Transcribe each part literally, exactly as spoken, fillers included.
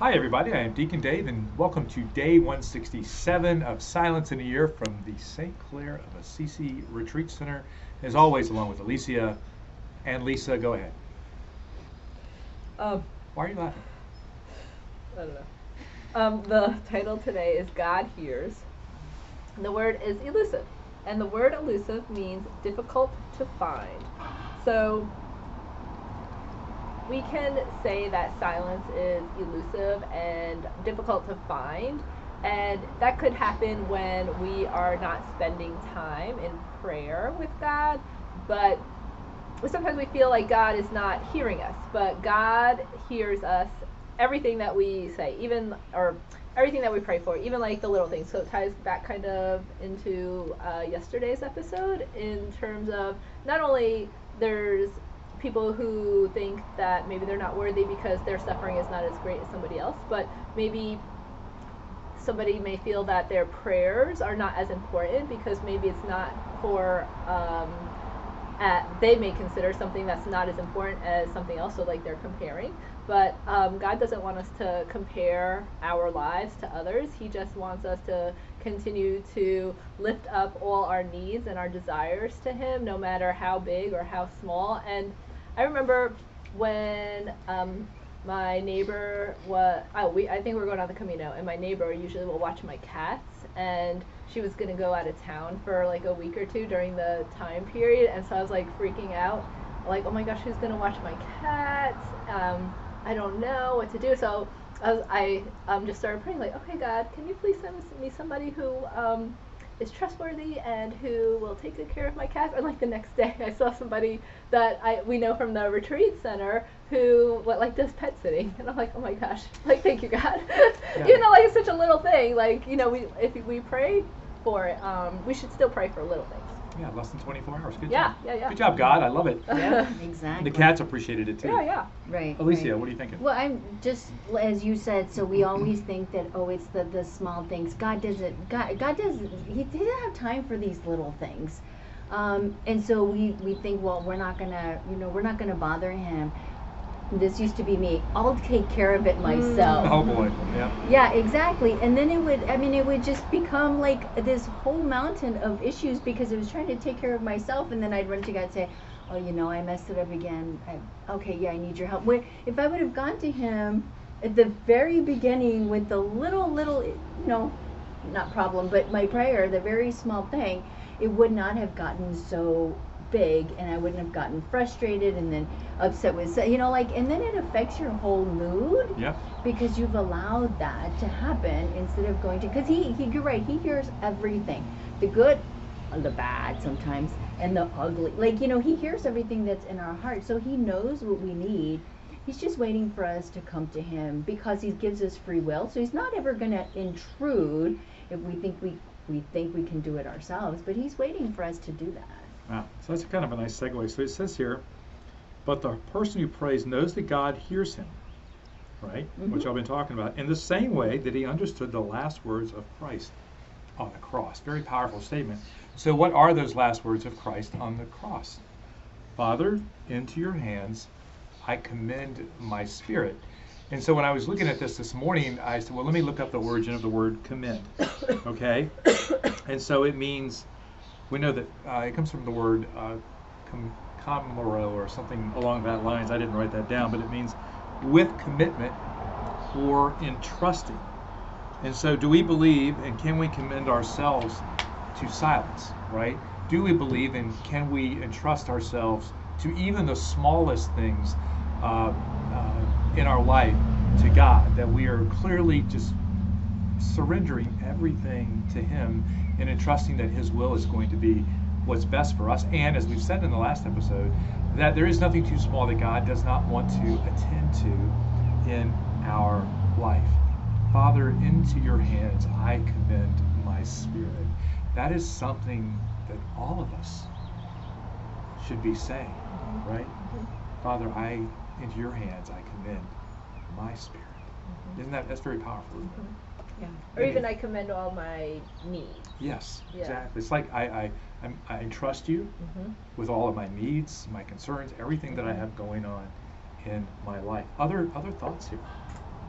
Hi everybody, I am Deacon Dave and welcome to day one sixty-seven of Silence in a Year from the Saint Clare of Assisi Retreat Center. As always, along with Alicia and Lisa, go ahead. Um, Why are you laughing? I don't know. Um, the title today is God Hears. The word is elusive, and the word elusive means difficult to find. So we can say that silence is elusive and difficult to find, and that could happen when we are not spending time in prayer with God, but sometimes we feel like God is not hearing us. But God hears us, everything that we say, even or everything that we pray for, even like the little things. So it ties back kind of into uh, yesterday's episode in terms of not only there's people who think that maybe they're not worthy because their suffering is not as great as somebody else, but maybe somebody may feel that their prayers are not as important because maybe it's not for um, at, they may consider something that's not as important as something else, so like they're comparing. But um, God doesn't want us to compare our lives to others. He just wants us to continue to lift up all our needs and our desires to Him, no matter how big or how small. And I remember when um, my neighbor was, oh, we, I think we were going on the Camino, and my neighbor usually will watch my cats, and she was going to go out of town for like a week or two during the time period, and so I was like freaking out, like, oh my gosh, who's going to watch my cats? Um, I don't know what to do. So I, was, I um, just started praying, like, okay, God, can you please send me somebody who um, is trustworthy and who will take good care of my cats? And like the next day, I saw somebody that I we know from the retreat center who what like does pet sitting, and I'm like, oh my gosh, like thank you, God. Yeah. You know, like it's such a little thing. Like, you know, we if we pray for it, um, we should still pray for little things. Yeah, less than twenty-four hours. Good yeah, job. Yeah, yeah. Good job, God. I love it. Yeah, exactly. The cats appreciated it too. Yeah, yeah. Right. Alicia, right. What are you thinking? Well, I'm just as you said. So we always think that oh, it's the the small things. God doesn't. God, God doesn't. He doesn't have time for these little things, um, and so we we think, well, we're not gonna, you know, we're not gonna bother Him. This used to be me. I'll take care of it myself. Oh boy, yeah. Yeah, exactly. And then it would, I mean, it would just become like this whole mountain of issues because I was trying to take care of myself, and then I'd run to God and say, oh, you know, I messed it up again. I, okay, yeah, I need your help. Where, if I would have gone to Him at the very beginning with the little, little, you know, not problem, but my prayer, the very small thing, it would not have gotten so big, and I wouldn't have gotten frustrated and then upset with, you know, like, and then it affects your whole mood. Yeah. Because you've allowed that to happen instead of going to, because he, he, you're right, He hears everything, the good, the bad sometimes, and the ugly, like, you know, He hears everything that's in our heart, so He knows what we need. He's just waiting for us to come to Him because He gives us free will, so He's not ever going to intrude if we think we, we think we can do it ourselves, but He's waiting for us to do that. Wow. So that's kind of a nice segue. So it says here, but the person who prays knows that God hears him, right? Mm-hmm. Which I've been talking about. In the same way that he understood the last words of Christ on the cross. Very powerful statement. So what are those last words of Christ on the cross? Father, into your hands I commend my spirit. And so when I was looking at this this morning, I said, well, let me look up the origin of the word commend, okay? And so it means, we know that uh, it comes from the word uh, com comoro or something along that lines. I didn't write that down, but it means with commitment or entrusting. And so do we believe and can we commend ourselves to silence, right? Do we believe and can we entrust ourselves to even the smallest things uh, uh, in our life to God, that we are clearly just surrendering everything to Him and entrusting that His will is going to be what's best for us. And as we've said in the last episode, that there is nothing too small that God does not want to attend to in our life. Father, into your hands I commend my spirit. That is something that all of us should be saying, right? Father, I into your hands I commend my spirit. Isn't that, that's very powerful, isn't it? Yeah. Or even I commend all my needs. Yes, yeah. Exactly. It's like I, I, I'm, I entrust you mm-hmm. with all of my needs, my concerns, everything that I have going on in my life. Other other thoughts here?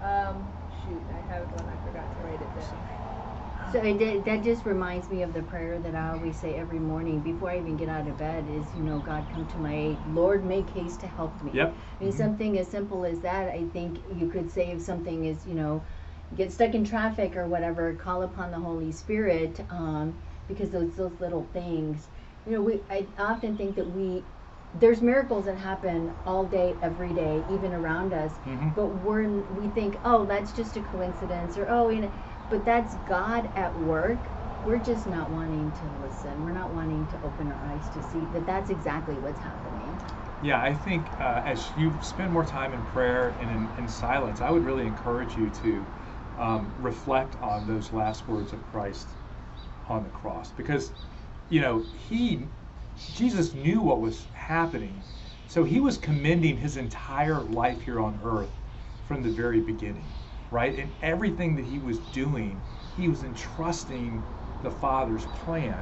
Um, shoot, I have one. I forgot to write it down. So it did, that just reminds me of the prayer that I always say every morning before I even get out of bed is, you know, God, come to my aid. Lord, make haste to help me. Yep. I mean, mm-hmm. something as simple as that, I think you could say if something is, you know, get stuck in traffic or whatever, call upon the Holy Spirit, um, because those those little things, you know, we I often think that we, there's miracles that happen all day, every day, even around us, mm-hmm. but we're we think, oh, that's just a coincidence, or oh, you know, but that's God at work. We're just not wanting to listen. We're not wanting to open our eyes to see that that's exactly what's happening. Yeah, I think uh, as you spend more time in prayer and in, in silence, I would really encourage you to um, reflect on those last words of Christ on the cross, because, you know, he Jesus knew what was happening, so he was commending his entire life here on earth from the very beginning, right? And everything that he was doing, he was entrusting the Father's plan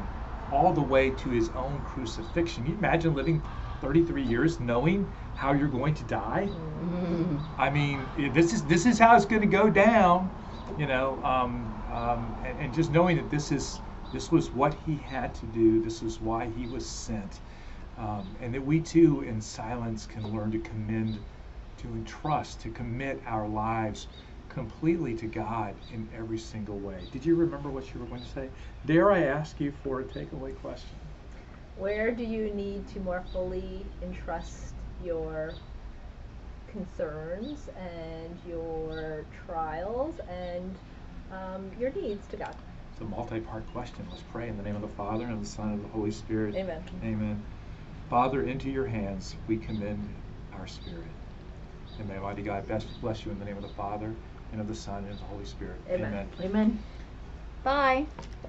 all the way to his own crucifixion. Can you imagine living thirty-three years knowing how you're going to die? Mm-hmm. I mean, this is this is how it's going to go down, you know, um, um, and, and just knowing that this is This was what he had to do. This is why he was sent. Um, and that we too, in silence, can learn to commend, to entrust, to commit our lives completely to God in every single way. Did you remember what you were going to say? Dare I ask you for a takeaway question? Where do you need to more fully entrust your concerns and your trials and um, your needs to God? A multi-part question. Let's pray in the name of the Father, and of the Son, and of the Holy Spirit. Amen. Amen. Father, into your hands we commend our spirit. And may Almighty God bless you in the name of the Father, and of the Son, and of the Holy Spirit. Amen. Amen. Amen. Bye.